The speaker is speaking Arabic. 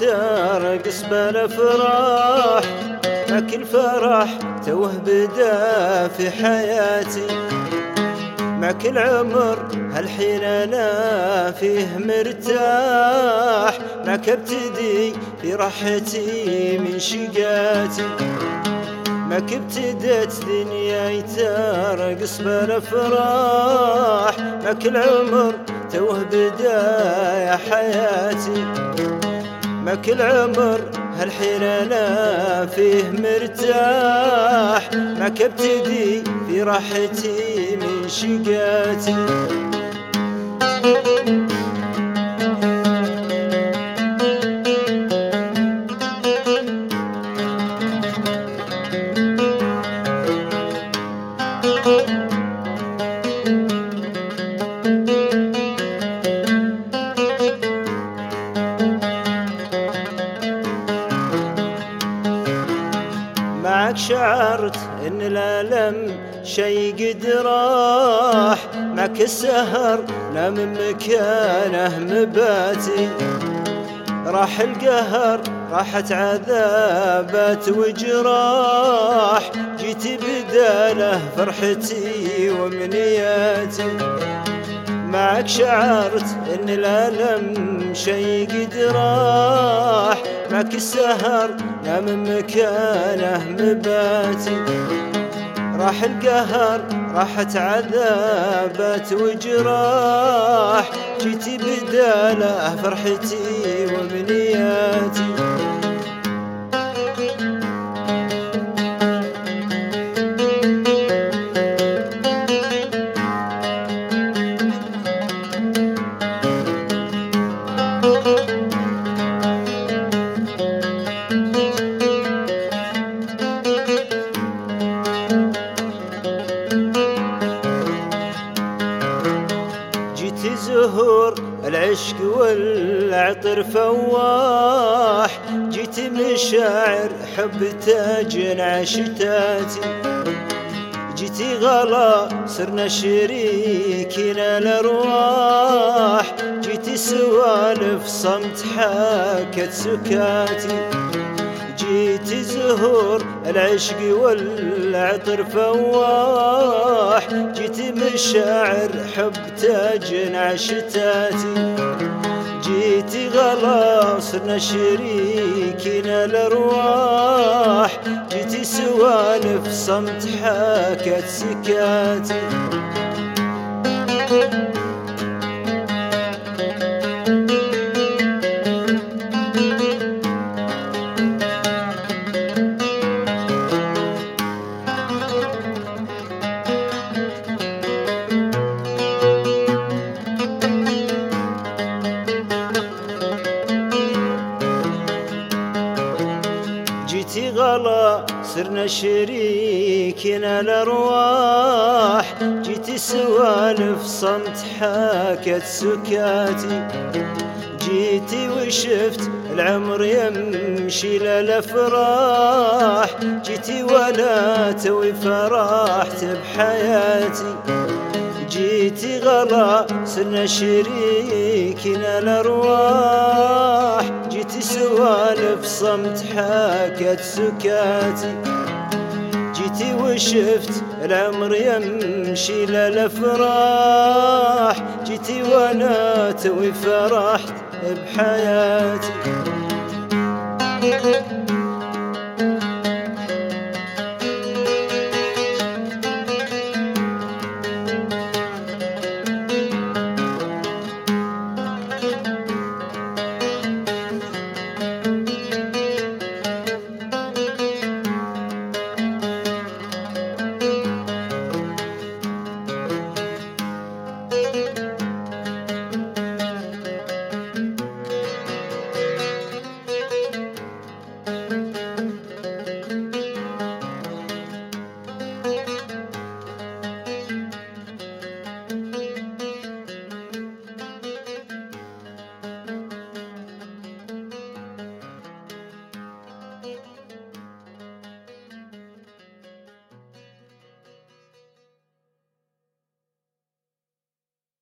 ترقص بالأفراح، لكن فرح توه بدا في حياتي، مع كل عمر هالحين أنا فيه مرتاح، معك ابتدي في راحتي من شقاتي، معك ابتدت دنياي ترقص بالأفراح، مع كل عمر توه بداية حياتي، مع كل عمر هالحين أنا فيه مرتاح، معك ابتدي في راحتي من شقاتي. معك شعرت إن الألم شي قد راح، معك السهر لا من مكانه مباتي، راح القهر راحت عذابات وجراح، جيت بداله فرحتي وامنياتي، معك شعرت إن الألم شي قد راح، معك السهر لا من مكانه مباتي، راح القهر راحت عذابات وجراح، جيت بداله فرحتي وامنياتي. جيت زهور العشق والعطر فواح، جيت مشاعر حب تجنع شتاتي، جيت غلا صرنا شريكين الأرواح، جيت سوالف صمت حاكت سكاتي، جيت زهور العشق والعطر فواح، جيت مشاعر حب تجنع شتاتي، جيت غلا صرنا شريكين الأرواح، جيت سوالف صمت حاكت سكاتي. جيتي غلا صرنا شريكين الأرواح، جيتي سوالف صمت حاكت سكاتي، جيتي وشفت العمر يمشي للأفراح، جيتي ولا توي فرحت بحياتي، جيتي غلا صرنا شريكين الأرواح، جيتي سوالف صمت حاكت سكاتي، جيتي وشفت العمر يمشي للأفراح، جيتي وانا توي فرحت بحياتي.